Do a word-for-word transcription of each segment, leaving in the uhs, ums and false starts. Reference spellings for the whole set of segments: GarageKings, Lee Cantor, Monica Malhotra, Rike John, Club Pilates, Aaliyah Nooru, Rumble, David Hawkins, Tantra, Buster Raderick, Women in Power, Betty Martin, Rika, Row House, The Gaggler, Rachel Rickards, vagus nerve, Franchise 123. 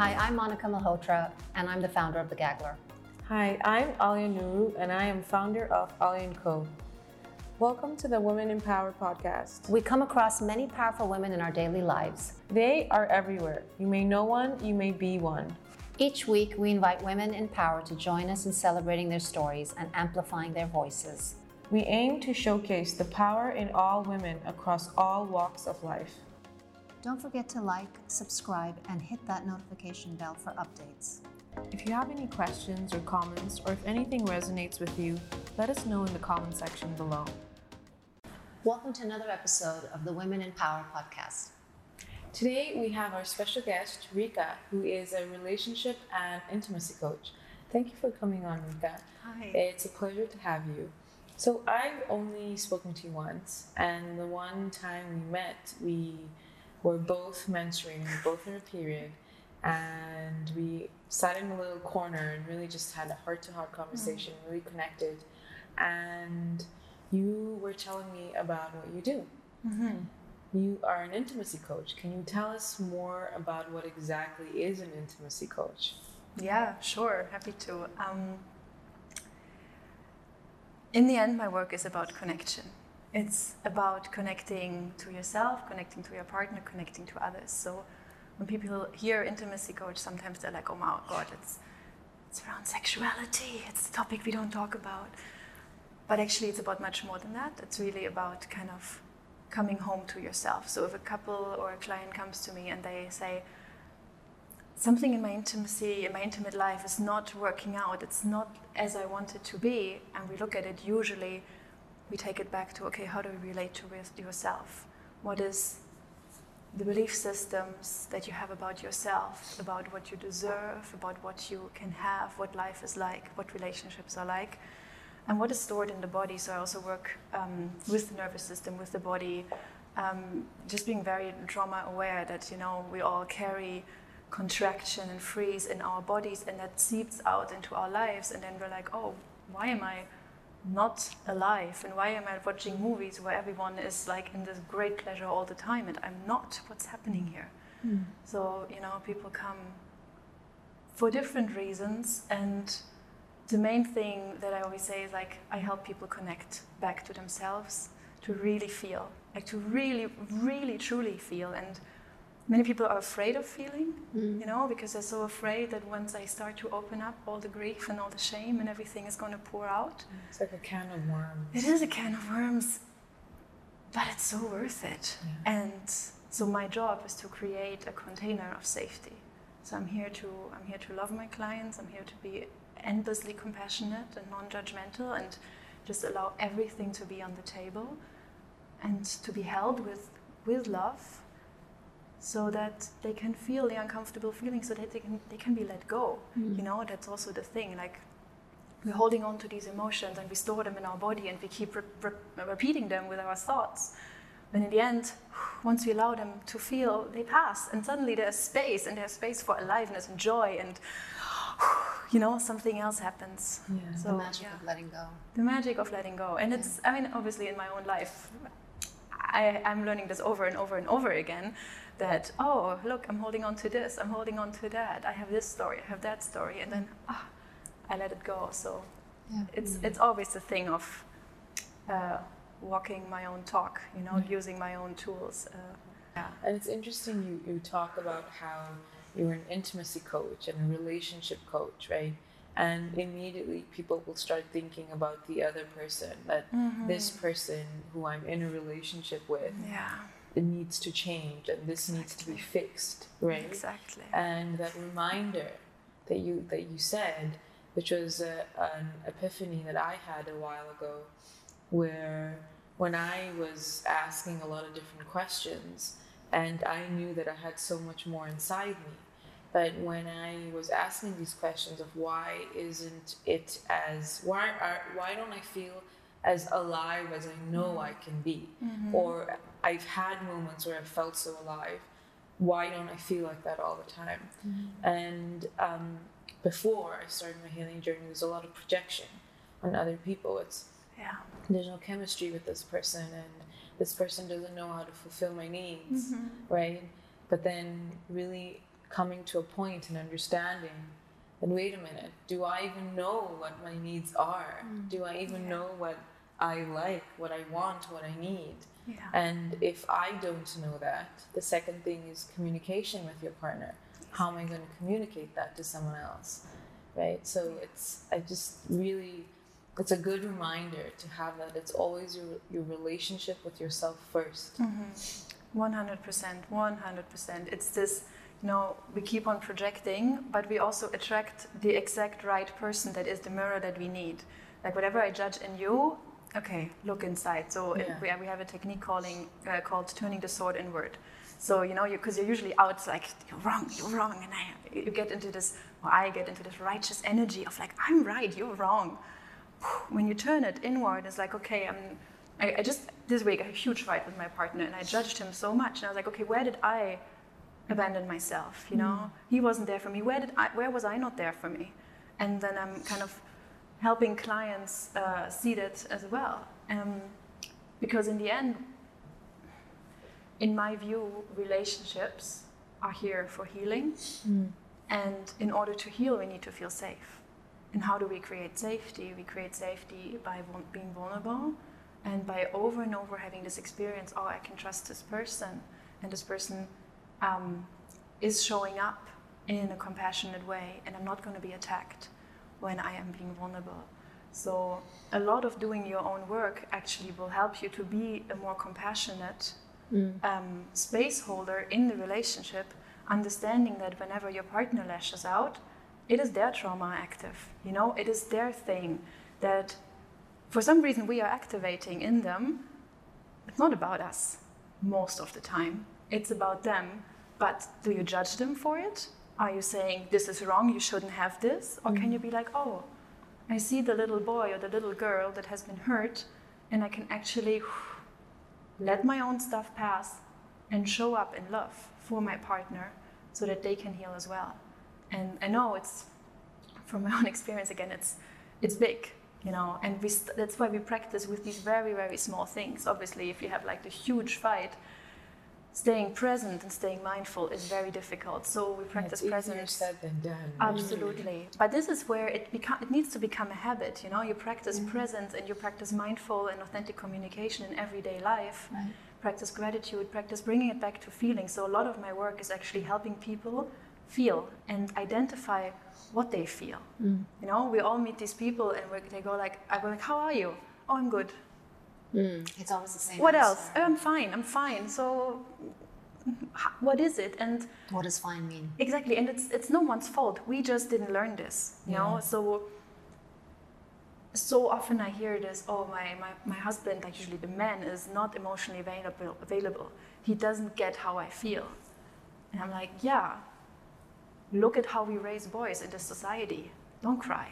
Hi, I'm Monica Malhotra, and I'm the founder of The Gaggler. Hi, I'm Aaliyah Nooru, and I am founder of Aaliyah and Co. Welcome to the Women in Power podcast. We come across many powerful women in our daily lives. They are everywhere. You may know one, you may be one. Each week, we invite women in power to join us in celebrating their stories and amplifying their voices. We aim to showcase the power in all women across all walks of life. Don't forget to like, subscribe, and hit that notification bell for updates. If you have any questions or comments, or if anything resonates with you, let us know in the comment section below. Welcome to another episode of the Women in Power podcast. Today, we have our special guest, Rika, who is a relationship and intimacy coach. Thank you for coming on, Rika. Hi. It's a pleasure to have you. So I've only spoken to you once, and the one time we met, we were both mentoring, both in a period, and we sat in a little corner and really just had a heart-to-heart conversation, mm-hmm. really connected, and you were telling me about what you do. Mm-hmm. You are an intimacy coach. Can you tell us more about what exactly is an intimacy coach? Yeah, sure, happy to. Um, in the end, my work is about connection. It's about connecting to yourself, connecting to your partner, connecting to others. So when people hear intimacy coach, sometimes they're like, oh my God, it's it's around sexuality. It's a topic we don't talk about. But actually it's about much more than that. It's really about kind of coming home to yourself. So if a couple or a client comes to me and they say, something in my intimacy, in my intimate life is not working out, it's not as I want it to be, and we look at it usually, we take it back to, okay, how do we relate to with yourself? What is the belief systems that you have about yourself, about what you deserve, about what you can have, what life is like, what relationships are like, and what is stored in the body. So I also work um, with the nervous system, with the body, um, just being very trauma aware that, you know, we all carry contraction and freeze in our bodies, and that seeps out into our lives, and then we're like, oh, why am I not alive, and why am I watching movies where everyone is like in this great pleasure all the time and I'm not? What's happening here? Mm. So, you know, people come for different reasons, and the main thing that I always say is like, I help people connect back to themselves, to really feel, like to really, really, truly feel. And many people are afraid of feeling, mm. you know, because they're so afraid that once I start to open up, all the grief and all the shame and everything is going to pour out. It's like a can of worms. It is a can of worms, but it's so worth it. Yeah. And so my job is to create a container of safety. So I'm here to I'm here to love my clients. I'm here to be endlessly compassionate and non-judgmental, and just allow everything to be on the table and to be held with with love, so that they can feel the uncomfortable feelings, so that they can they can be let go. Mm. You know, that's also the thing. Like, we're holding on to these emotions and we store them in our body and we keep re- re- repeating them with our thoughts. Then in the end, once we allow them to feel, they pass, and suddenly there's space, and there's space for aliveness and joy, and you know, something else happens. Yeah. So, the magic yeah. of letting go. The magic of letting go, and yeah. it's. I mean, obviously, in my own life, I, I'm learning this over and over and over again, that, oh, look, I'm holding on to this, I'm holding on to that, I have this story, I have that story, and then ah, I let it go. So yeah. it's yeah. it's always the thing of uh, walking my own talk, you know, yeah. using my own tools. Uh, yeah. And it's interesting you, you talk about how you're an intimacy coach and a relationship coach, right? And immediately people will start thinking about the other person, that mm-hmm. this person who I'm in a relationship with, yeah. it needs to change, and this exactly. needs to be fixed, right? Exactly. And that reminder that you that you said, which was a, an epiphany that I had a while ago, where when I was asking a lot of different questions, and I knew that I had so much more inside me, but when I was asking these questions of why isn't it as, why are, why don't I feel as alive as I know I can be, mm-hmm. or I've had moments where I've felt so alive, why don't I feel like that all the time? Mm-hmm. And um, before I started my healing journey, there's a lot of projection on other people. It's, yeah. there's no chemistry with this person, and this person doesn't know how to fulfill my needs, mm-hmm. right? But then really coming to a point and understanding that, wait a minute, do I even know what my needs are? Mm. Do I even yeah. know what I like, what I want, what I need? Yeah. And if I don't know that, the second thing is communication with your partner. How am I going to communicate that to someone else, right? So it's, I just really, it's a good reminder to have that. It's always your, your relationship with yourself first. Mm-hmm. one hundred percent, one hundred percent. It's this, you know, we keep on projecting, but we also attract the exact right person that is the mirror that we need. Like whatever I judge in you, okay, look inside. So yeah. it, we, we have a technique calling, uh, called turning the sword inward. So, you know, because you, you're usually out like, you're wrong, you're wrong. And I, you get into this, or I get into this righteous energy of like, I'm right, you're wrong. When you turn it inward, it's like, okay, I'm, I, I just, this week, I had a huge fight with my partner and I judged him so much. And I was like, okay, where did I abandon myself? You know, mm. he wasn't there for me. Where did I, where was I not there for me? And then I'm kind of helping clients uh, see that as well. Um, because in the end, in my view, relationships are here for healing. Mm. And in order to heal, we need to feel safe. And how do we create safety? We create safety by being vulnerable and by over and over having this experience, oh, I can trust this person. And this person um, is showing up in a compassionate way and I'm not going to be attacked when I am being vulnerable. So a lot of doing your own work actually will help you to be a more compassionate Mm. Um, space holder in the relationship, understanding that whenever your partner lashes out, it is their trauma active, you know, it is their thing that for some reason we are activating in them. It's not about us most of the time, it's about them. But do you judge them for it? Are you saying this is wrong, you shouldn't have this? Or mm. can you be like, oh, I see the little boy or the little girl that has been hurt and I can actually let my own stuff pass and show up in love for my partner so that they can heal as well. And I know it's, from my own experience again, it's it's big, you know, and we st that's why we practice with these very, very small things. Obviously, if you have like the huge fight, staying present and staying mindful is very difficult. So we practice presence. It's easier said than done. Absolutely. But this is where it becomes, it needs to become a habit, you know, you practice mm. presence and you practice mindful and authentic communication in everyday life, right. Practice gratitude, practice bringing it back to feeling. So a lot of my work is actually helping people feel and identify what they feel. Mm. You know, we all meet these people and we're, they go like, I go like, how are you? Oh, I'm good. Mm. It's always the same. What answer. Else? Oh, I'm fine. I'm fine. So, what is it? And what does fine mean? Exactly. And it's it's no one's fault. We just didn't learn this, you yeah. know. So, so often I hear this. Oh, my my my husband, like usually the man, is not emotionally available. Available. He doesn't get how I feel. And I'm like, yeah. Look at how we raise boys in this society. Don't cry.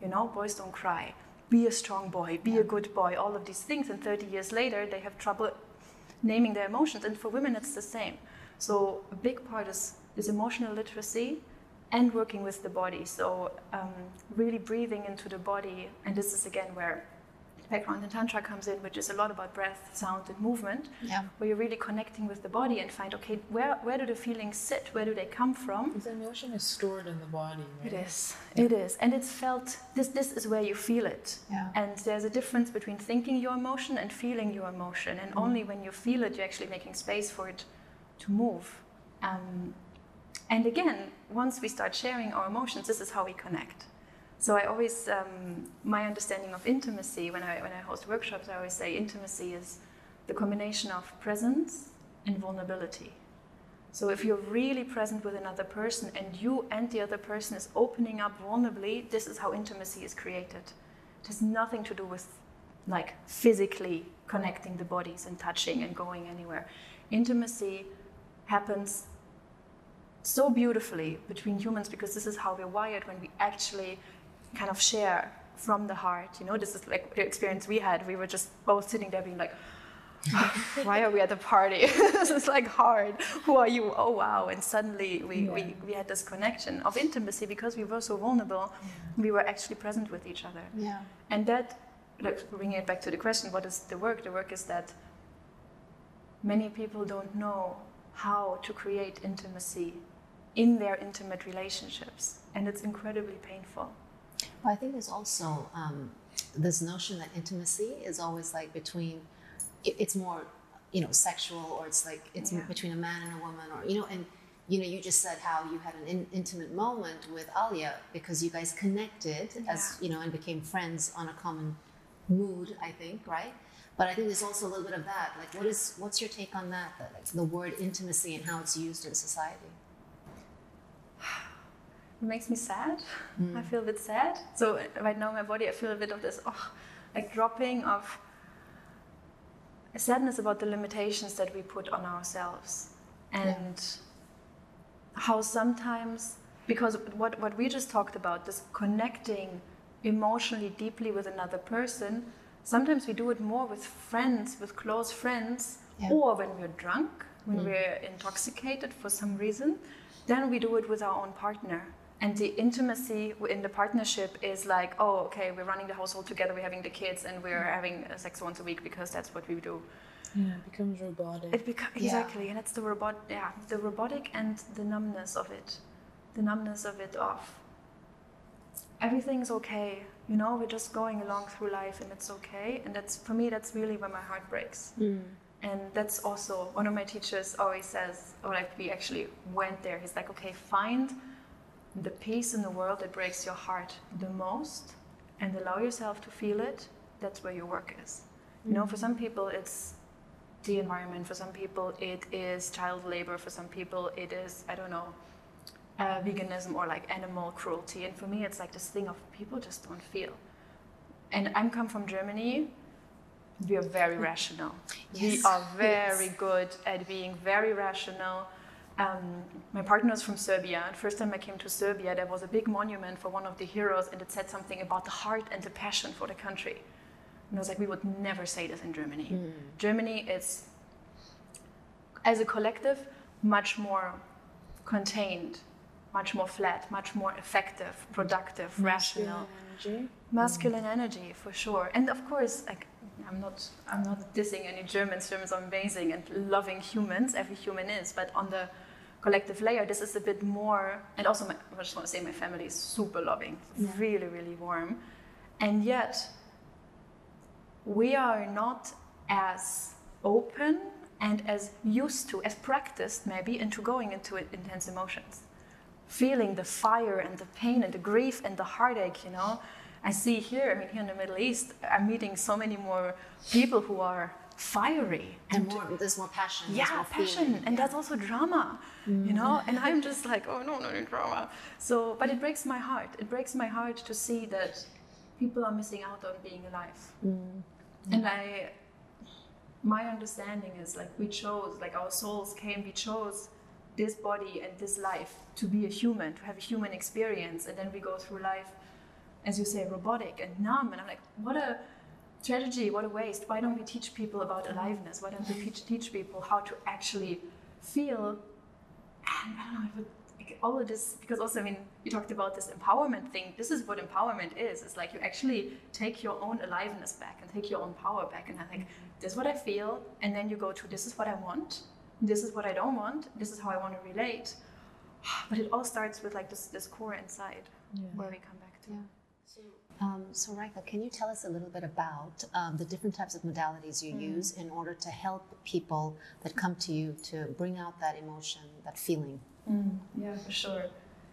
You know, boys don't cry. Be a strong boy, be yeah. a good boy, all of these things. And thirty years later, they have trouble naming their emotions. And for women, it's the same. So a big part is, is emotional literacy and working with the body. So um, really breathing into the body. And this is, again, where background in Tantra comes in, which is a lot about breath, sound, and movement, yeah. where you're really connecting with the body and find, okay, where, where do the feelings sit? Where do they come from? Because the emotion is stored in the body, right? It is. Yeah. It is. And it's felt. This, this is where you feel it. Yeah. And there's a difference between thinking your emotion and feeling your emotion. And mm. only when you feel it, you're actually making space for it to move. Um, and again, once we start sharing our emotions, this is how we connect. So I always, um, my understanding of intimacy, when I, when I host workshops, I always say intimacy is the combination of presence and vulnerability. So if you're really present with another person and you and the other person is opening up vulnerably, this is how intimacy is created. It has nothing to do with like physically connecting the bodies and touching and going anywhere. Intimacy happens so beautifully between humans because this is how we're wired when we actually kind of share from the heart, you know, this is like the experience we had. We were just both sitting there being like, why are we at the party? This is like hard. Who are you? Oh, wow. And suddenly we, yeah. we, we had this connection of intimacy because we were so vulnerable. Yeah. We were actually present with each other. Yeah. And that, like, bringing it back to the question, what is the work? The work is that many people don't know how to create intimacy in their intimate relationships, and it's incredibly painful. Well, I think there's also um, this notion that intimacy is always like between, it, it's more, you know, sexual, or it's like, it's yeah. between a man and a woman, or, you know, and, you know, you just said how you had an in, intimate moment with Aaliyah because you guys connected yeah. as, you know, and became friends on a common mood, I think, right? But I think there's also a little bit of that. Like, what is, what's your take on that, that like, the word intimacy and how it's used in society? It makes me sad. Mm. I feel a bit sad. So right now in my body, I feel a bit of this, oh, like dropping of a sadness about the limitations that we put on ourselves. And yeah. how sometimes, because what, what we just talked about, this connecting emotionally deeply with another person, sometimes we do it more with friends, with close friends, yeah. or when we're drunk, when mm. we're intoxicated for some reason, then we do it with our own partner. And the intimacy in the partnership is like, oh, okay, we're running the household together, we're having the kids, and we're having sex once a week because that's what we do. Yeah, it becomes robotic. It beco- yeah. Exactly, and it's the robot, yeah, the robotic and the numbness of it, the numbness of it of everything's okay, you know, we're just going along through life and it's okay. And that's, for me, that's really where my heart breaks. Mm. And that's also, one of my teachers always says, or like we actually went there, he's like, okay, find the peace in the world that breaks your heart the most and allow yourself to feel it. That's where your work is. Mm. You know, for some people it's the environment, for some people it is child labor, for some people it is, I don't know, uh, veganism or like animal cruelty. And for me it's like this thing of people just don't feel. And I'm come from Germany. We are very rational. Yes. We are very yes. good at being very rational. Um, my partner is from Serbia. The first time I came to Serbia, there was a big monument for one of the heroes, and it said something about the heart and the passion for the country. And I was like, we would never say this in Germany. Mm. Germany is, as a collective, much more contained, much more flat, much more effective, productive, mm. rational. Masculine energy. Masculine mm. energy, for sure. And of course, like, I'm not, I'm not dissing any Germans. Germans are amazing and loving humans. Every human is. But on the collective layer, this is a bit more. And also, my, I just want to say my family is super loving, yeah. really, really warm. And yet, we are not as open and as used to, as practiced maybe, into going into intense emotions. Feeling the fire and the pain and the grief and the heartache, you know. I see here, I mean, here in the Middle East, I'm meeting so many more people who are fiery. And, and more, there's more passion. Yeah, more passion. Feeling. And yeah. that's also drama, mm. you know? And I'm just like, oh, no, no, no, drama. So, but it breaks my heart. It breaks my heart to see that people are missing out on being alive. Mm. And I, my understanding is like we chose, like our souls came, we chose this body and this life to be a human, to have a human experience. And then we go through life, as you say, robotic and numb, and I'm like, what a tragedy, what a waste. Why don't we teach people about aliveness? Why don't we teach people how to actually feel? And I don't know, would, like, all of this, because also, I mean, you talked about this empowerment thing. This is what empowerment is. It's like you actually take your own aliveness back and take your own power back. And I'm like, this is what I feel. And then you go to, this is what I want. This is what I don't want. This is how I want to relate. But it all starts with like this, this core inside yeah. where we come back to. Yeah. Um, so, Rike, can you tell us a little bit about um, the different types of modalities you mm. use in order to help people that come to you to bring out that emotion, that feeling? Mm. Yeah, for sure.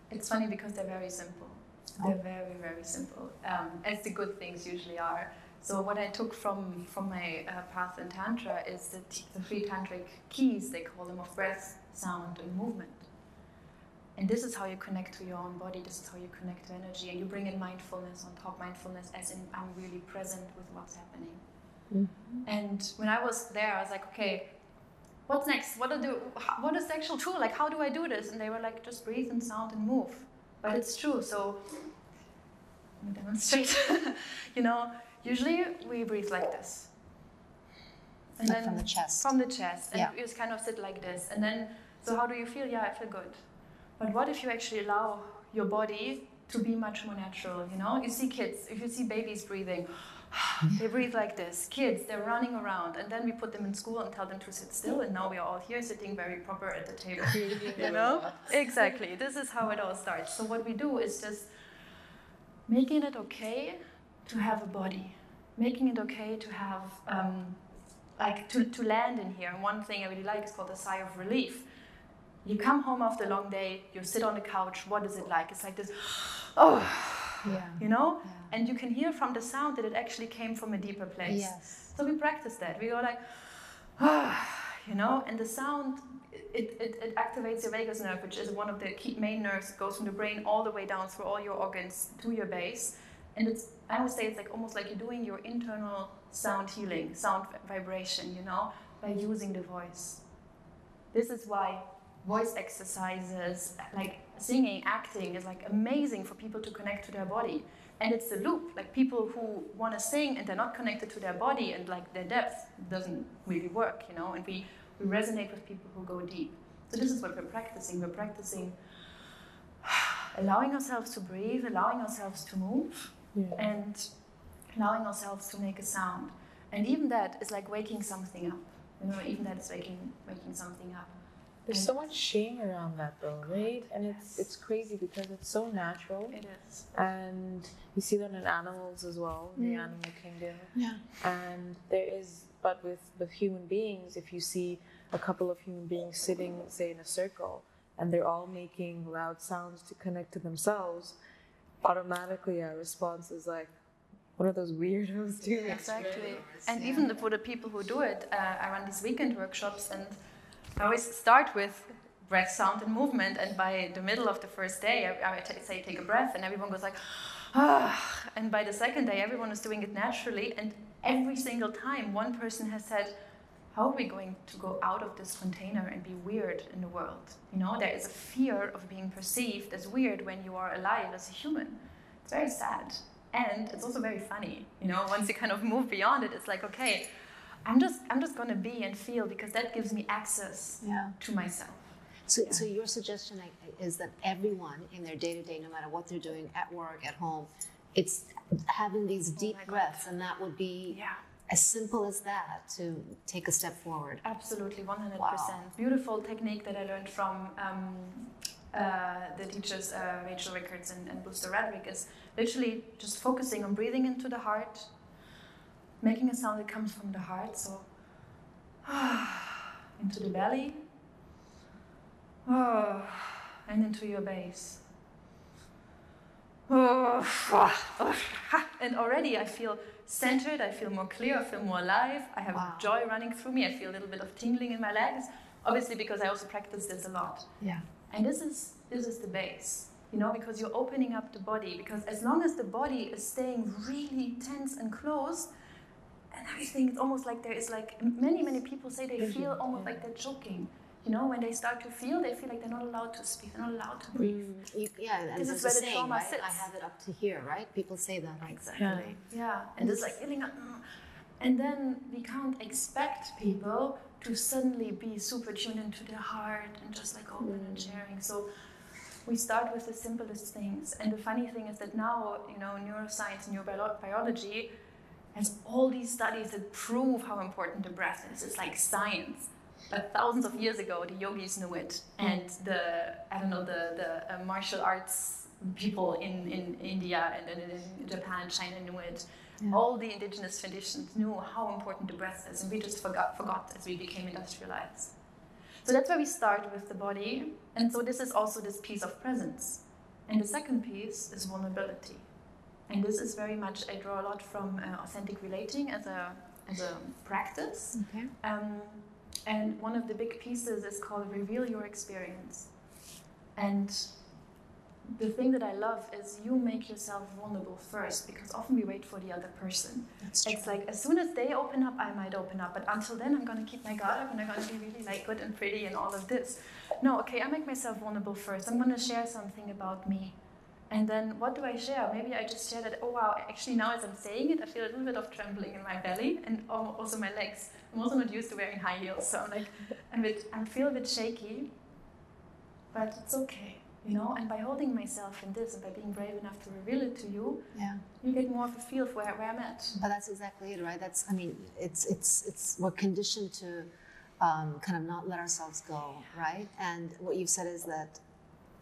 It's funny because they're very simple. Oh. They're very, very simple, um, as the good things usually are. So what I took from, from my uh, path in Tantra is the, t- the three tantric keys, they call them, of breath, sound, and movement. And this is how you connect to your own body, this is how you connect to energy, and you bring in mindfulness on top, mindfulness as in I'm really present with what's happening. Mm-hmm. And when I was there, I was like, okay, what's next? What, do, what is the actual tool? Like, how do I do this? And they were like, just breathe and sound and move. But it's true, so let me demonstrate. You know, usually we breathe like this. And like then from the chest. From the chest, and yeah. you just kind of sit like this. And then, so how do you feel? Yeah, I feel good. But what if you actually allow your body to be much more natural, you know? You see kids, if you see babies breathing, They breathe like this. Kids, they're running around. And then we put them in school and tell them to sit still. And now we are all here sitting very proper at the table. You know? Exactly. This is how it all starts. So what we do is just making it okay to have a body. Making it okay to have, um, like, to, to land in here. And one thing I really like is called a sigh of relief. You come home after a long day, you sit on the couch, what is it like? It's like this, oh, yeah. you know? Yeah. And you can hear from the sound that it actually came from a deeper place. Yes. So we practice that. We go like, oh, you know? And the sound, it, it, it activates your vagus nerve, which is one of the key main nerves. It goes from the brain all the way down through all your organs to your base. And it's, I would say it's like almost like you're doing your internal sound healing, sound vibration, you know, by using the voice. This is why voice exercises, like singing, acting, is like amazing for people to connect to their body. And it's a loop, like people who want to sing and they're not connected to their body and like their depth doesn't really work, you know, and we, we resonate with people who go deep. So this is what we're practicing. We're practicing allowing ourselves to breathe, allowing ourselves to move, yeah. and allowing ourselves to make a sound. And even that is like waking something up, you know, even that is waking, waking something up. There's so much shame around that though, right? And it's it's crazy because it's so natural. It is. And you see that in animals as well, mm. the animal kingdom. Yeah. And there is, but with, with human beings, if you see a couple of human beings sitting, say, in a circle, and they're all making loud sounds to connect to themselves, automatically our response is like, what are those weirdos doing? Exactly. And yeah. even for the people who do it, uh, I run these weekend workshops, and I always start with breath, sound, and movement, and by the middle of the first day, I, I t say take a breath, and everyone goes like, ah, and by the second day, everyone is doing it naturally, and every single time, one person has said, how are we going to go out of this container and be weird in the world? You know, there is a fear of being perceived as weird when you are alive as a human. It's very sad, and it's also very funny. You know, once you kind of move beyond it, it's like, okay, I'm just, I'm just going to be and feel, because that gives me access yeah. to myself. So, yeah. so your suggestion is that everyone in their day-to-day, no matter what they're doing, at work, at home, it's having these deep oh breaths, and that would be yeah. as simple as that to take a step forward. Absolutely, one hundred percent. Wow. Beautiful technique that I learned from um, uh, the teachers, uh, Rachel Rickards and, and Buster Raderick, is literally just focusing on breathing into the heart, making a sound that comes from the heart, so into the belly, and into your base. And already I feel centered, I feel more clear, I feel more alive, I have wow. joy running through me, I feel a little bit of tingling in my legs, obviously because I also practice this a lot. Yeah. And this is, this is the base. You know, because you're opening up the body, because as long as the body is staying really tense and close, and everything, it's almost like there is like, many, many people say they feel almost like they're choking. You know, when they start to feel, they feel like they're not allowed to speak, they're not allowed to breathe. You, yeah, this is where the trauma sits. I have it up to here, right? People say that. Exactly. Yeah, yeah. and it's like feeling up. And then we can't expect people to suddenly be super tuned into their heart and just like open mm. and sharing. So we start with the simplest things. And the funny thing is that now, you know, neuroscience and neurobiology has all these studies that prove how important the breath is. It's like science. But thousands of years ago, the yogis knew it. And the, I don't know, the, the uh, martial arts people in, in India and, and in Japan, China knew it. Yeah. All the indigenous traditions knew how important the breath is. And we just forgot, forgot as we became industrialized. So that's where we start with the body. And so this is also this piece of presence. And the second piece is vulnerability. And this is very much, I draw a lot from uh, authentic relating as a, as a practice. Okay. Um, and one of the big pieces is called reveal your experience. And the thing that I love is you make yourself vulnerable first, because often we wait for the other person. That's it's true. Like, as soon as they open up, I might open up. But until then, I'm going to keep my guard up and I'm going to be really like good and pretty and all of this. No, okay, I make myself vulnerable first. I'm going to share something about me. And then what do I share? Maybe I just share that, oh wow, actually now as I'm saying it, I feel a little bit of trembling in my belly and also my legs. I'm also not used to wearing high heels, so I'm like, I'm a bit, I feel a bit shaky, but it's okay. you know, and by holding myself in this and by being brave enough to reveal it to you, yeah, you get more of a feel for where, where I'm at. But that's exactly it, right? That's, I mean, it's, it's, it's, we're conditioned to um, kind of not let ourselves go, right? And what you've said is that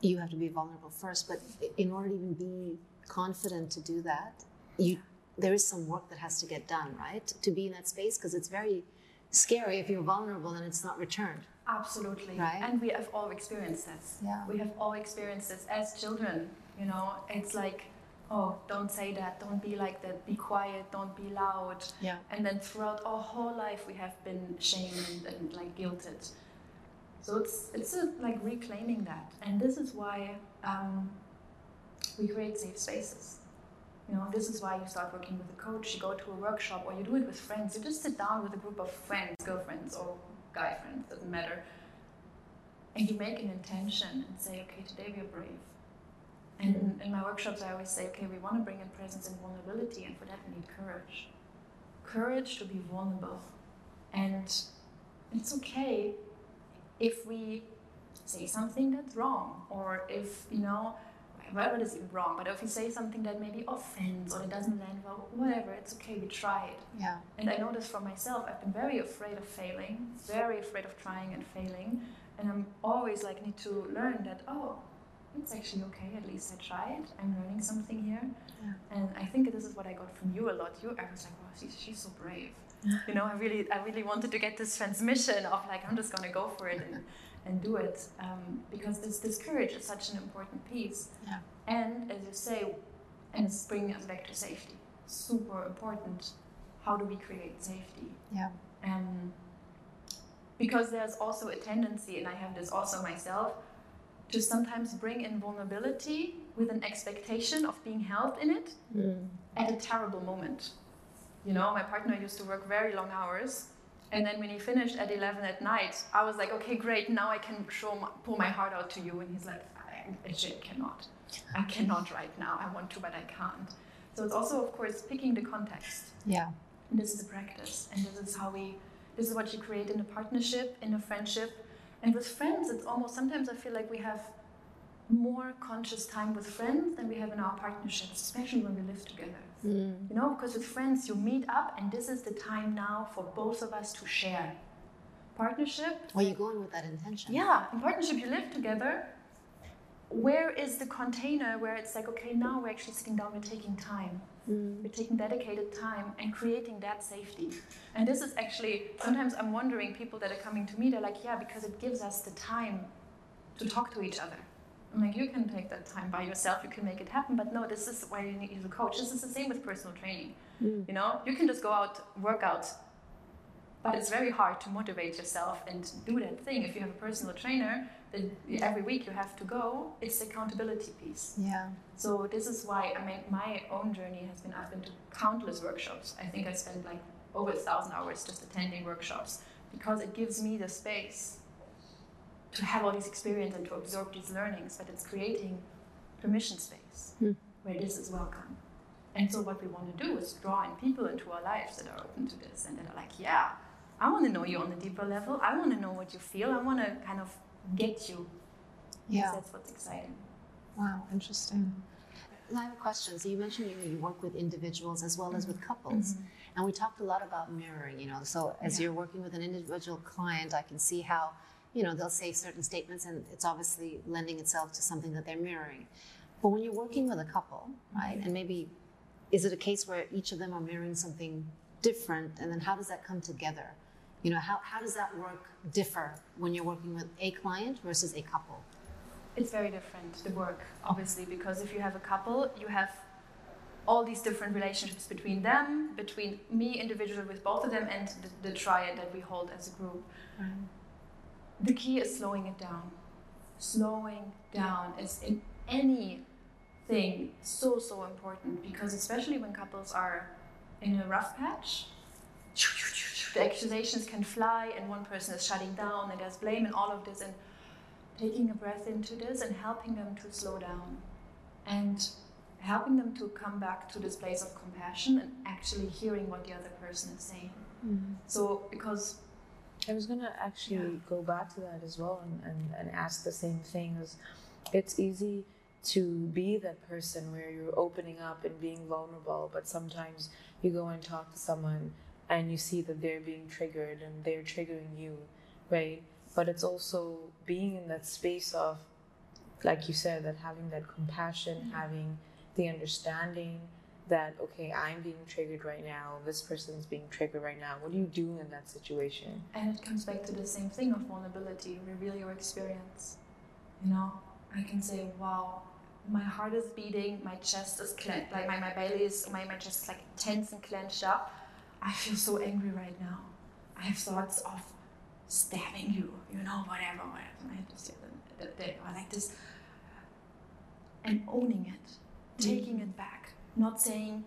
you have to be vulnerable first, but in order to even be confident to do that, you, there is some work that has to get done, right? To be in that space, because it's very scary if you're vulnerable and it's not returned. Absolutely, right? And we have all experienced this. Yeah. We have all experienced this as children, you know, it's like, oh, don't say that, don't be like that, be quiet, don't be loud. Yeah. And then throughout our whole life, we have been shamed and like guilted. So it's, it's a, like reclaiming that. And this is why um, we create safe spaces. You know, this is why you start working with a coach, you go to a workshop, or you do it with friends. You just sit down with a group of friends, girlfriends, or guy friends, doesn't matter. And you make an intention and say, okay, today we are brave. And in, in my workshops, I always say, okay, we want to bring in presence and vulnerability, and for that we need courage. Courage to be vulnerable. And it's okay if we say something that's wrong, or if, you know, whatever is even wrong, but if we say something that maybe offends or it doesn't land well, whatever, it's okay, we tried. Yeah. And I noticed for myself, I've been very afraid of failing, very afraid of trying and failing. And I'm always like, need to learn that, oh, it's actually okay, at least I tried, I'm learning something here. Yeah. And I think this is what I got from you a lot. You, I was like, wow, she's, she's so brave. You know, I really, I really wanted to get this transmission of like, I'm just gonna go for it and, and do it, um, because this, this courage is such an important piece. Yeah. And as you say, and it's bringing us back to safety, super important. How do we create safety? Yeah. Um, because there's also a tendency, and I have this also myself, to sometimes bring in vulnerability with an expectation of being held in it mm. at a terrible moment. You know, my partner used to work very long hours, and then when he finished at eleven at night, I was like, okay, great, now I can show my, pull my heart out to you. And he's like, I actually cannot. I cannot right now. I want to, but I can't. So it's also, of course, picking the context. Yeah. And this is a practice, and this is how we, this is what you create in a partnership, in a friendship. And with friends, it's almost, sometimes I feel like we have more conscious time with friends than we have in our partnerships, especially when we live together. Mm. You know, because with friends you meet up, and this is the time now for both of us to share. Partnership. Well, you're going with that intention. Yeah, in partnership you live together. Where is the container where it's like, okay, now we're actually sitting down, we're taking time. Mm. We're taking dedicated time and creating that safety. And this is actually, sometimes I'm wondering, people that are coming to me, they're like, yeah, because it gives us the time to talk to each other. I'm like, you can take that time by yourself, you can make it happen, but no, this is why you need a coach. This is the same with personal training. Mm. You know, you can just go out, work out, but it's very hard to motivate yourself and do that thing. If you have a personal trainer, then every week you have to go, it's the accountability piece. Yeah. So this is why, I mean, my own journey has been, I've been to countless workshops. I think I spent like over a thousand hours just attending workshops, because it gives me the space to have all these experience and to absorb these learnings, but it's creating permission space mm. where this is welcome. And so what we want to do is draw in people into our lives that are open to this and that are like, yeah, I want to know you on a deeper level. I want to know what you feel. I want to kind of get you. Yeah. Because that's what's exciting. Wow, interesting. I have a question. So you mentioned you, you work with individuals as well mm-hmm. as with couples. Mm-hmm. And we talked a lot about mirroring, you know, so as yeah. you're working with an individual client, I can see how, you know, they'll say certain statements and it's obviously lending itself to something that they're mirroring. But when you're working with a couple, right, and maybe is it a case where each of them are mirroring something different, and then how does that come together? You know, how, how does that work differ when you're working with a client versus a couple? It's very different, the work, obviously, because if you have a couple, you have all these different relationships between them, between me individually with both of them, and the, the triad that we hold as a group. Right. The key is slowing it down. Slowing down is in anything so, so important, because especially when couples are in a rough patch, the accusations can fly and one person is shutting down and there's blame and all of this, and taking a breath into this and helping them to slow down and helping them to come back to this place of compassion and actually hearing what the other person is saying. Mm-hmm. So, because I was going to actually yeah. go back to that as well and, and, and ask the same thing. As It's easy to be that person where you're opening up and being vulnerable, but sometimes you go and talk to someone and you see that they're being triggered and they're triggering you, right? But it's also being in that space of, like you said, that having that compassion, mm-hmm. having the understanding that, okay, I'm being triggered right now, this person's being triggered right now. What do you do in that situation? And it comes back to the same thing of vulnerability. Reveal your experience. You know, I can say, wow, my heart is beating, my chest is clen- like my, my belly is, my, my chest is like tense and clenched up. I feel so angry right now. I have thoughts of stabbing you, you know, whatever, whatever. I have to say that, that, that, like this. And owning it, mm. taking it back, not saying,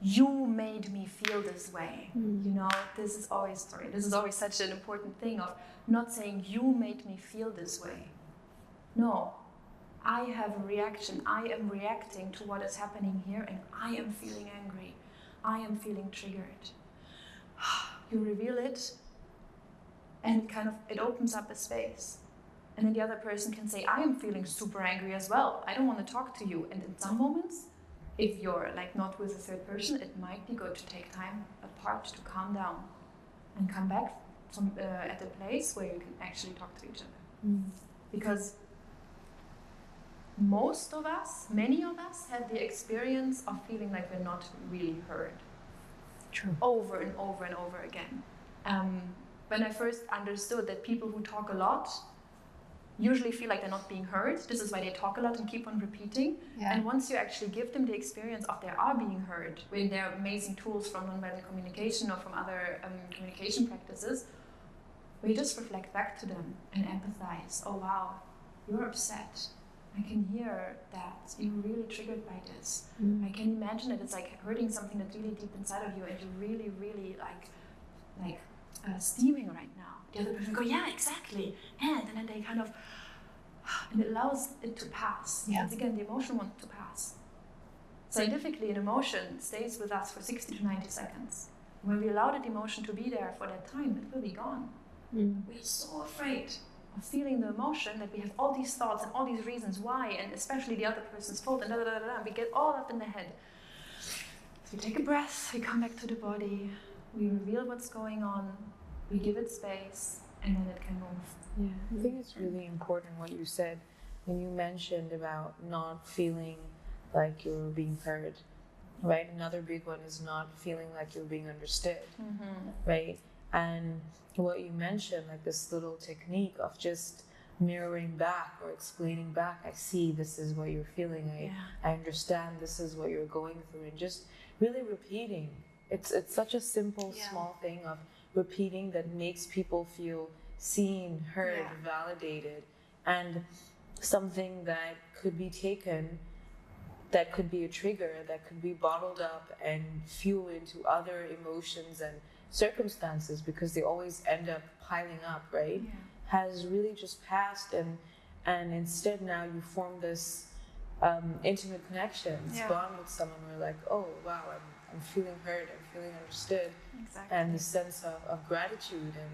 you made me feel this way. Mm. You know, this is always sorry, this is always such an important thing of not saying, you made me feel this way. No, I have a reaction. I am reacting to what is happening here, and I am feeling angry. I am feeling triggered. You reveal it, and kind of it opens up a space. And then the other person can say, I am feeling super angry as well. I don't want to talk to you. And in some moments, if you're like not with a third person, it might be good to take time apart to calm down and come back from, uh, at a place where you can actually talk to each other. Mm. Because most of us, many of us, have the experience of feeling like we're not really heard. True. Over and over and over again. Um, when I first understood that people who talk a lot usually feel like they're not being heard, this is why they talk a lot and keep on repeating. Yeah. And once you actually give them the experience of they are being heard, with their amazing tools from nonviolent communication or from other um, communication practices, we just reflect back to them and empathize. Oh, wow, you're upset. I can hear that you're really triggered by this. Mm. I can imagine that it's like hurting something that's really deep inside of you, and you're really, really like, like uh, steaming right now. The other person go, yeah, exactly. And, and then they kind of, and it allows it to pass. Yeah. Once again, the emotion wants to pass. Scientifically, an emotion stays with us for sixty to ninety seconds. When we allow that emotion to be there for that time, it will be gone. Mm. We're so afraid of feeling the emotion, that we have all these thoughts and all these reasons why, and especially the other person's fault, and da da da da, we get all up in the head. So we take a breath, we come back to the body, we reveal what's going on, we give it space, and then it can move. Yeah, I think it's really important what you said when you mentioned about not feeling like you're being heard, right? Another big one is not feeling like you're being understood, mm-hmm. right? And what you mentioned, like this little technique of just mirroring back or explaining back, I see this is what you're feeling, I, yeah. I understand this is what you're going through, and just really repeating. It's it's such a simple, yeah. small thing of repeating that makes people feel seen, heard, yeah. validated, and something that could be taken, that could be a trigger, that could be bottled up and fuel into other emotions and circumstances, because they always end up piling up, right? Yeah. Has really just passed, and and instead now you form this um, intimate connection, yeah. bond with someone. We're like, oh wow, I'm, I'm feeling heard, I'm feeling understood, exactly. and the sense of, of gratitude and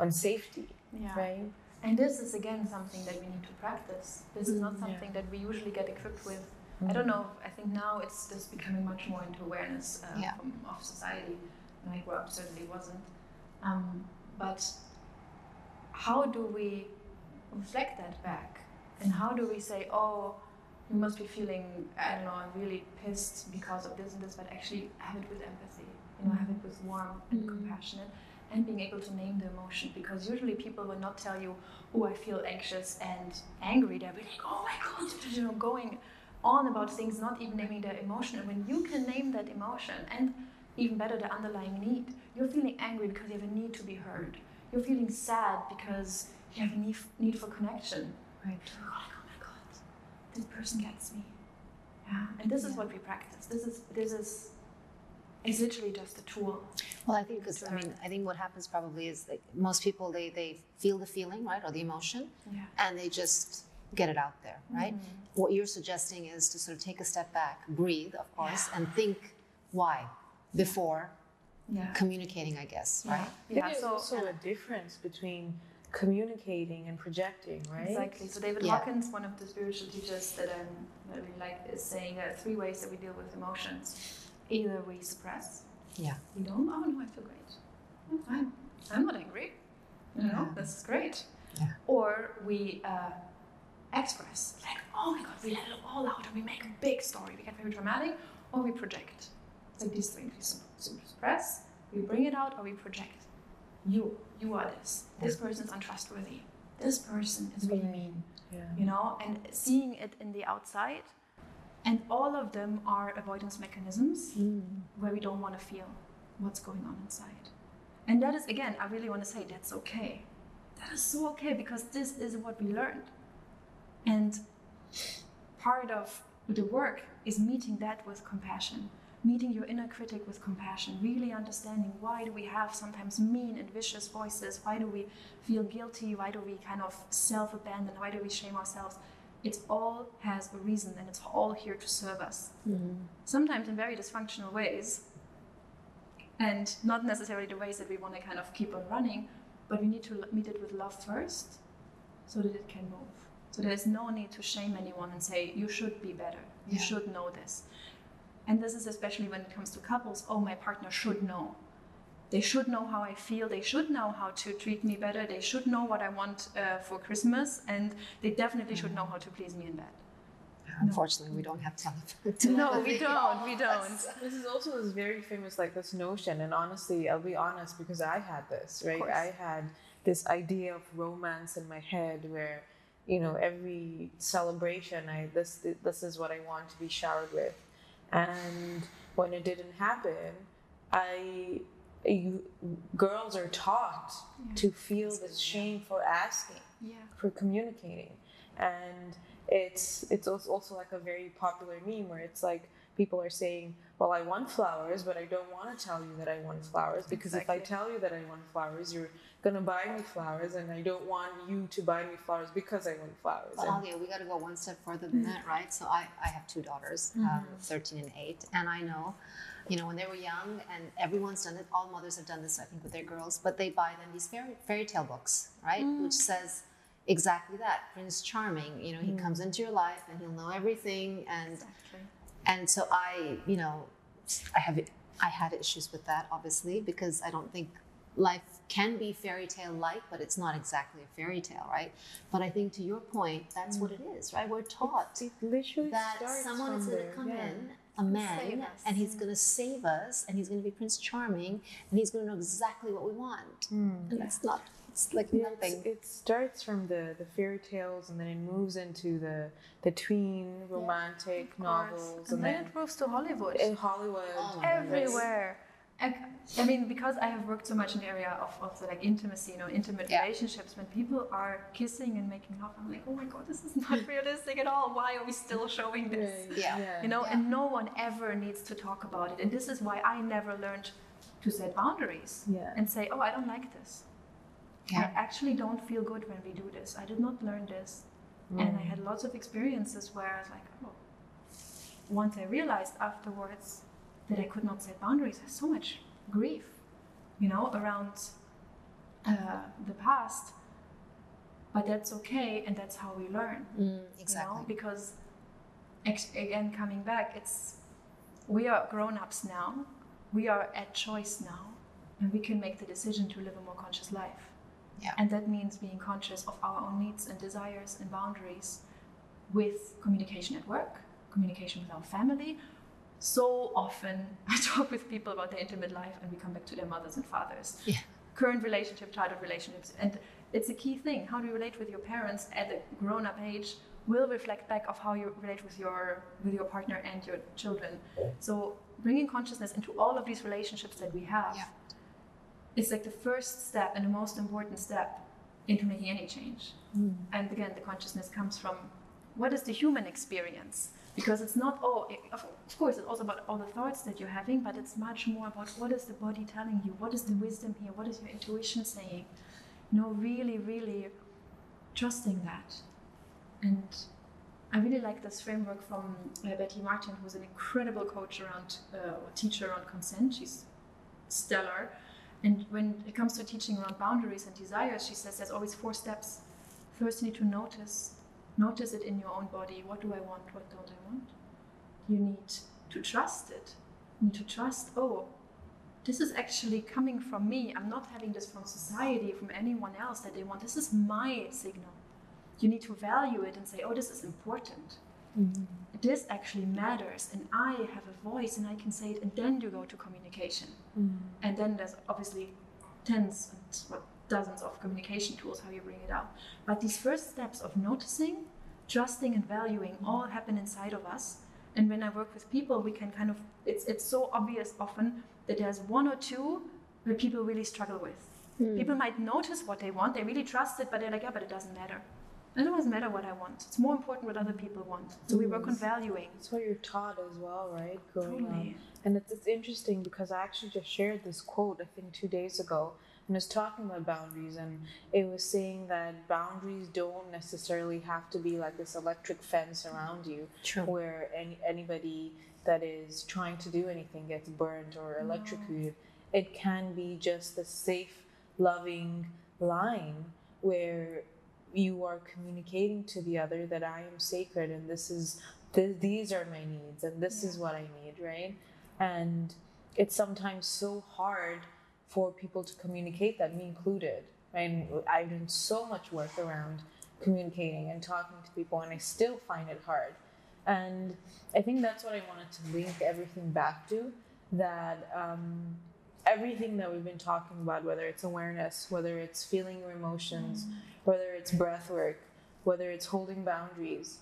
on safety, yeah. right? And this is again something that we need to practice. This is not something yeah. that we usually get equipped with. Mm-hmm. I don't know. I think now it's just becoming much more into awareness uh, yeah. from, of society. My grow up certainly wasn't, um, but how do we reflect that back, and how do we say, oh, you must be feeling, I don't know, I'm really pissed because of this and this, but actually have it with empathy, you know, have it with warmth and mm-hmm. compassionate, and being able to name the emotion, because usually people will not tell you, oh, I feel anxious and angry, they'll be like, oh my god, you know, going on about things, not even naming their emotion. And when you can name that emotion, and even better, the underlying need. You're feeling angry because you have a need to be heard. You're feeling sad because you have a need, need for connection. Right. You're like, oh my god, this person gets me. Yeah. And this yeah. is what we practice. This is this is it's literally just a tool. Well, I think because I mean I think what happens probably is like most people they they feel the feeling, right, or the emotion, yeah. and they just get it out there, right? Mm-hmm. What you're suggesting is to sort of take a step back, breathe, of course, yeah. and think why. Before yeah. communicating, I guess, right? Yeah. There's also a difference between communicating and projecting, right? Exactly. So David yeah. Hawkins, one of the spiritual teachers that I really like, is saying there are three ways that we deal with emotions. Either we suppress. Yeah. We don't, oh no, I feel great. I'm fine. I'm not angry. You know, yeah. this is great. Yeah. Or we uh, express, like, oh my God, we let it all out and we make a big story. We get very dramatic, or we project. Like these things, we suppress, we bring it out, or we project. You, you are this. This person is untrustworthy. This person is really mean. Yeah. You know, and seeing it in the outside, and all of them are avoidance mechanisms mm. where we don't want to feel what's going on inside. And that is, again, I really want to say that's okay. That is so okay, because this is what we learned. And part of the work is meeting that with compassion, meeting your inner critic with compassion, really understanding why do we have sometimes mean and vicious voices, why do we feel guilty, why do we kind of self-abandon, why do we shame ourselves. It all has a reason, and it's all here to serve us. Mm-hmm. Sometimes in very dysfunctional ways, and not necessarily the ways that we want to kind of keep on running, but we need to meet it with love first, so that it can move. So there's no need to shame anyone and say, you should be better, you yeah. should know this. And this is especially when it comes to couples, oh, my partner should know. They should know how I feel, they should know how to treat me better, they should know what I want uh, for Christmas, and they definitely should know how to please me in bed. Unfortunately, no. we don't have telepathy. No, we don't, we don't. This is also this very famous, like, this notion, and honestly, I'll be honest, because I had this, right? I had this idea of romance in my head where, you know, every celebration, I this this is what I want to be showered with. And when it didn't happen, I, you, girls are taught yeah. to feel this shame for asking, yeah. for communicating. And it's, it's also like a very popular meme where it's like, people are saying, well, I want flowers, but I don't want to tell you that I want flowers, because exactly. if I tell you that I want flowers, you're going to buy me flowers, and I don't want you to buy me flowers because I want flowers. But and Aaliyah, we got to go one step further than mm-hmm. that, right? So I, I have two daughters, mm-hmm. um, thirteen and eight, and I know, you know, when they were young, and everyone's done it, all mothers have done this, I think, with their girls, but they buy them these fairy, fairy tale books, right? Mm. Which says, exactly that, Prince Charming, you know, he mm. comes into your life, and he'll know everything, and... Exactly. And so I, you know, I have, I had issues with that, obviously, because I don't think life can be fairy tale-like, but it's not exactly a fairy tale, right? But I think, to your point, that's mm. what it is, right? We're taught it, it that someone is going to come yeah. in, a man, and he's going to save us, and he's going to be Prince Charming, and he's going to know exactly what we want. Mm. And that's not, it's like yeah, nothing. It's, it starts from the, the fairy tales, and then it moves into the, the tween romantic yeah, novels. And, and then, then it moves to Hollywood. In Hollywood. Oh, everywhere. I, I mean, because I have worked so much in the area of, of the, like, intimacy, you know, intimate yeah. relationships, when people are kissing and making love, I'm like, oh my God, this is not realistic at all. Why are we still showing this? Yeah. yeah. You know, yeah. and no one ever needs to talk about it. And this is why I never learned to set boundaries yeah. and say, oh, I don't like this. Yeah. I actually don't feel good when we do this. I did not learn this. Mm. And I had lots of experiences where I was like, oh, once I realized afterwards that I could not set boundaries, I had so much grief, you know, around uh, the past. But that's okay, and that's how we learn. Mm, exactly. You know? Because, again, coming back, it's we are grown-ups now. We are at choice now. And we can make the decision to live a more conscious life. Yeah. And that means being conscious of our own needs and desires and boundaries with communication at work, communication with our family. So often I talk with people about their intimate life and we come back to their mothers and fathers. Yeah. Current relationship, childhood relationships. And it's a key thing. How do you relate with your parents at a grown-up age will reflect back of how you relate with your, with your partner and your children. So bringing consciousness into all of these relationships that we have yeah. it's like the first step and the most important step into making any change. Mm. And again, the consciousness comes from what is the human experience? Because it's not all, it, of course, it's also about all the thoughts that you're having, but it's much more about what is the body telling you? What is the wisdom here? What is your intuition saying? You know, really, really trusting that. And I really like this framework from uh, Betty Martin, who's an incredible coach around, uh, or teacher on consent. She's stellar. And when it comes to teaching around boundaries and desires, she says there's always four steps. First, you need to notice. Notice it in your own body. What do I want? What don't I want? You need to trust it. You need to trust, oh, this is actually coming from me. I'm not having this from society, from anyone else that they want. This is my signal. You need to value it and say, oh, this is important. Mm-hmm. This actually matters, and I have a voice, and I can say it, and then you go to communication. Mm-hmm. And then there's obviously tens and what, dozens of communication tools, how you bring it out. But these first steps of noticing, trusting, and valuing mm-hmm. all happen inside of us. And when I work with people, we can kind of, it's, it's so obvious often that there's one or two where people really struggle with. Mm. People might notice what they want, they really trust it, but they're like, yeah, but it doesn't matter. It doesn't matter what I want. It's more important what other people want. So mm. we work on valuing. That's what you're taught as well, right? Growing totally. Up. And it's, it's interesting because I actually just shared this quote, I think two days ago, and it's talking about boundaries, and it was saying that boundaries don't necessarily have to be like this electric fence around you True. Where any, anybody that is trying to do anything gets burned or electrocuted. No. It can be just a safe, loving line where you are communicating to the other that I am sacred and this is th- these are my needs and this yeah. is what I need, right? And it's sometimes so hard for people to communicate that, me included. And I've done so much work around communicating and talking to people, and I still find it hard. And I think that's what I wanted to link everything back to, that um, everything that we've been talking about, whether it's awareness, whether it's feeling your emotions, mm-hmm. whether it's breath work, whether it's holding boundaries,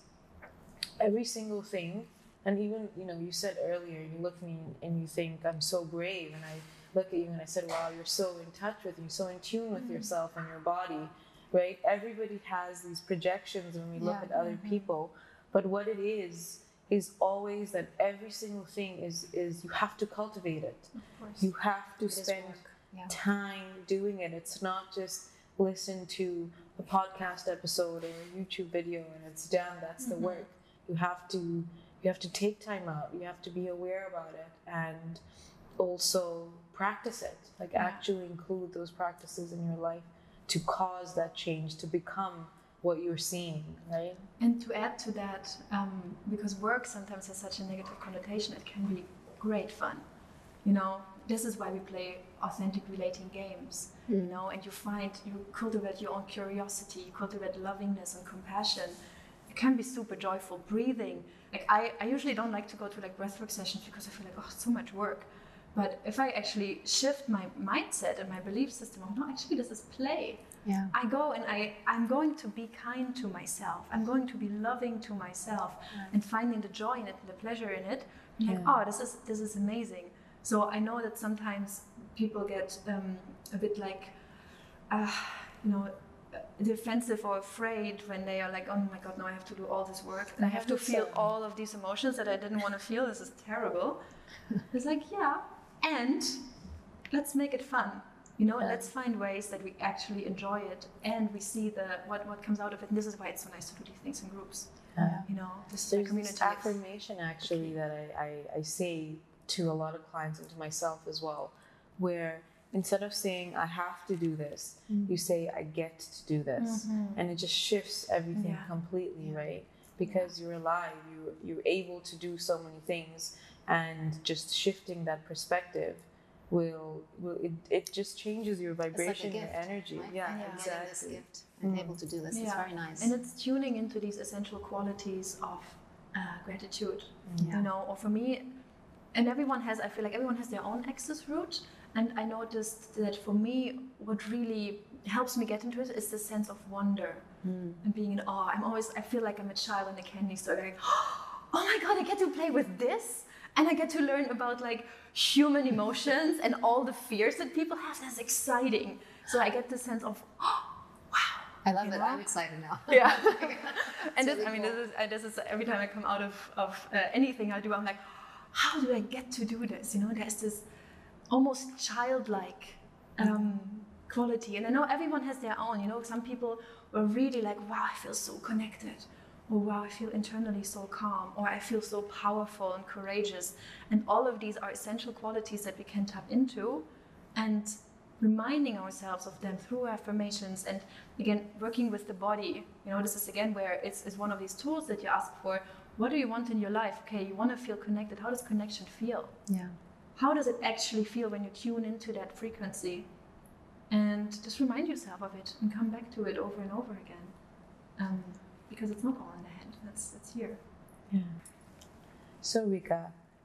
every single thing. And even, you know, you said earlier, you look at me and you think, I'm so brave, and I look at you and I said, wow, you're so in touch with you, so in tune with mm-hmm. yourself and your body, right? Everybody has these projections when we yeah, look at other mm-hmm. people, but what it is, is always that every single thing is, is you have to cultivate it. Of course. You have to it spend yeah. time doing it. It's not just listen to a podcast episode or a YouTube video and it's done, that's mm-hmm. the work. You have to, you have to take time out. You have to be aware about it and also practice it, like yeah. actually include those practices in your life to cause that change, to become what you're seeing, right? And to add to that, um, because work sometimes has such a negative connotation, it can be great fun. You know, this is why we play authentic relating games, mm. you know, and you find, you cultivate your own curiosity, you cultivate lovingness and compassion. It can be super joyful, breathing. Like I, I usually don't like to go to like breathwork sessions because I feel like, oh, it's so much work. But if I actually shift my mindset and my belief system, oh no, actually this is play. Yeah. I go and I, I'm going to be kind to myself. I'm going to be loving to myself yeah. and finding the joy in it, the pleasure in it. Yeah. Like, oh, this is this is amazing. So I know that sometimes people get um, a bit like, uh, you know, defensive or afraid when they are like, oh my God, no, I have to do all this work. And I have to feel all of these emotions that I didn't want to feel. This is terrible. It's like, yeah. And let's make it fun, you know, yeah. let's find ways that we actually enjoy it and we see the what, what comes out of it. And this is why it's so nice to do these things in groups, yeah. you know, this There's this affirmation actually that I, I, I say to a lot of clients and to myself as well, where instead of saying, I have to do this, mm-hmm. you say, I get to do this. Mm-hmm. And it just shifts everything yeah. completely, yeah. right? Because yeah. you're alive, you, you're able to do so many things. And just shifting that perspective will, will it, it just changes your vibration like and energy. Right? Yeah, yeah, exactly. This gift. I'm mm. able to do this. Yeah. It's very nice. And it's tuning into these essential qualities of uh, gratitude, yeah. you know, or for me, and everyone has, I feel like everyone has their own access route. And I noticed that for me, what really helps me get into it is the sense of wonder mm. and being in awe. I'm always, I feel like I'm a child in a candy store, like, oh my God, I get to play with this. And I get to learn about like human emotions and all the fears that people have. That's exciting. So I get the sense of, oh, wow. I love you it. Know? I'm excited now. Yeah. and this, really I mean, cool. this, is, this is every time I come out of, of uh, anything I do, I'm like, how do I get to do this? You know, there's this almost childlike um, quality. And I know everyone has their own, you know, some people were really like, wow, I feel so connected. Oh, wow, I feel internally so calm, or I feel so powerful and courageous. And all of these are essential qualities that we can tap into and reminding ourselves of them through affirmations, and again, working with the body. You know, this is again where it's, it's one of these tools that you ask for. What do you want in your life? Okay, you want to feel connected. How does connection feel? Yeah. How does it actually feel when you tune into that frequency? And just remind yourself of it and come back to it over and over again. Um, because it's not all in the head, that's, that's here. Yeah. So Rike,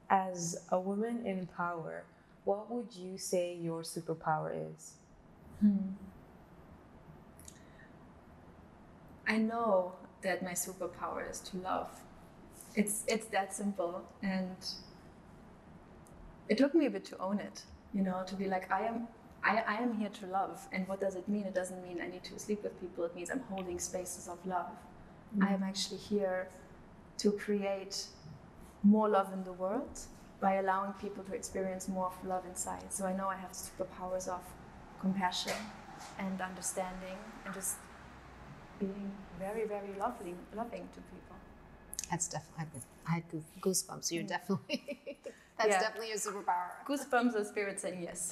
as a woman in power, what would you say your superpower is? Hmm. I know that my superpower is to love. It's, it's that simple. And it took me a bit to own it, you know, to be like, I am, I, I am here to love. And what does it mean? It doesn't mean I need to sleep with people. It means I'm holding spaces of love. Mm-hmm. I am actually here to create more love in the world by allowing people to experience more of love inside. So I know I have superpowers of compassion and understanding and just being very, very lovely, loving to people. That's definitely, I had goosebumps. You're definitely, that's yeah. definitely your superpower. Goosebumps and spirit saying yes.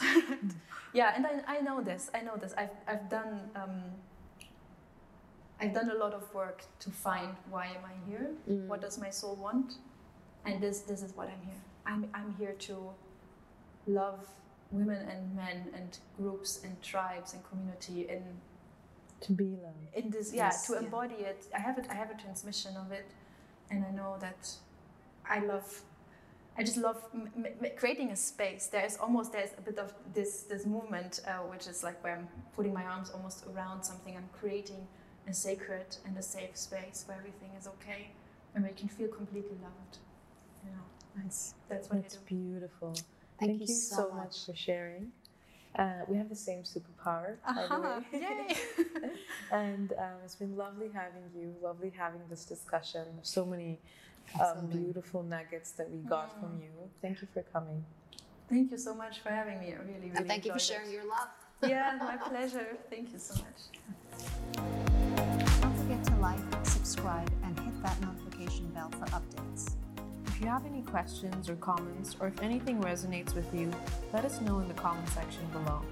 Yeah, and I, I know this, I know this. I've, I've done, um, I've done a lot of work to find why am I here? Mm. What does my soul want? And this, this is what I'm here. I'm, I'm here to love women and men and groups and tribes and community and to be loved. In this, yeah, yes, to embody yeah. it. I have it. I have a transmission of it, and I know that I love. I just love m m creating a space. There is almost there's a bit of this this movement, uh, which is like where I'm putting my arms almost around something. I'm creating a sacred and a safe space where everything is okay and where you can feel completely loved. You know. Nice. That's what That's I do. beautiful. Thank, Thank you, you so, so much. much for sharing. Uh, we have the same superpower, uh-huh. by the way. Yay. And um, it's been lovely having you, lovely having this discussion. So many um, beautiful nuggets that we got mm. from you. Thank you for coming. Thank you so much for having me. I really, really And thank you for sharing it. your love. Yeah, my pleasure. Thank you so much. Don't forget to like, subscribe, and hit that notification bell for updates. If you have any questions or comments, or if anything resonates with you, let us know in the comment section below.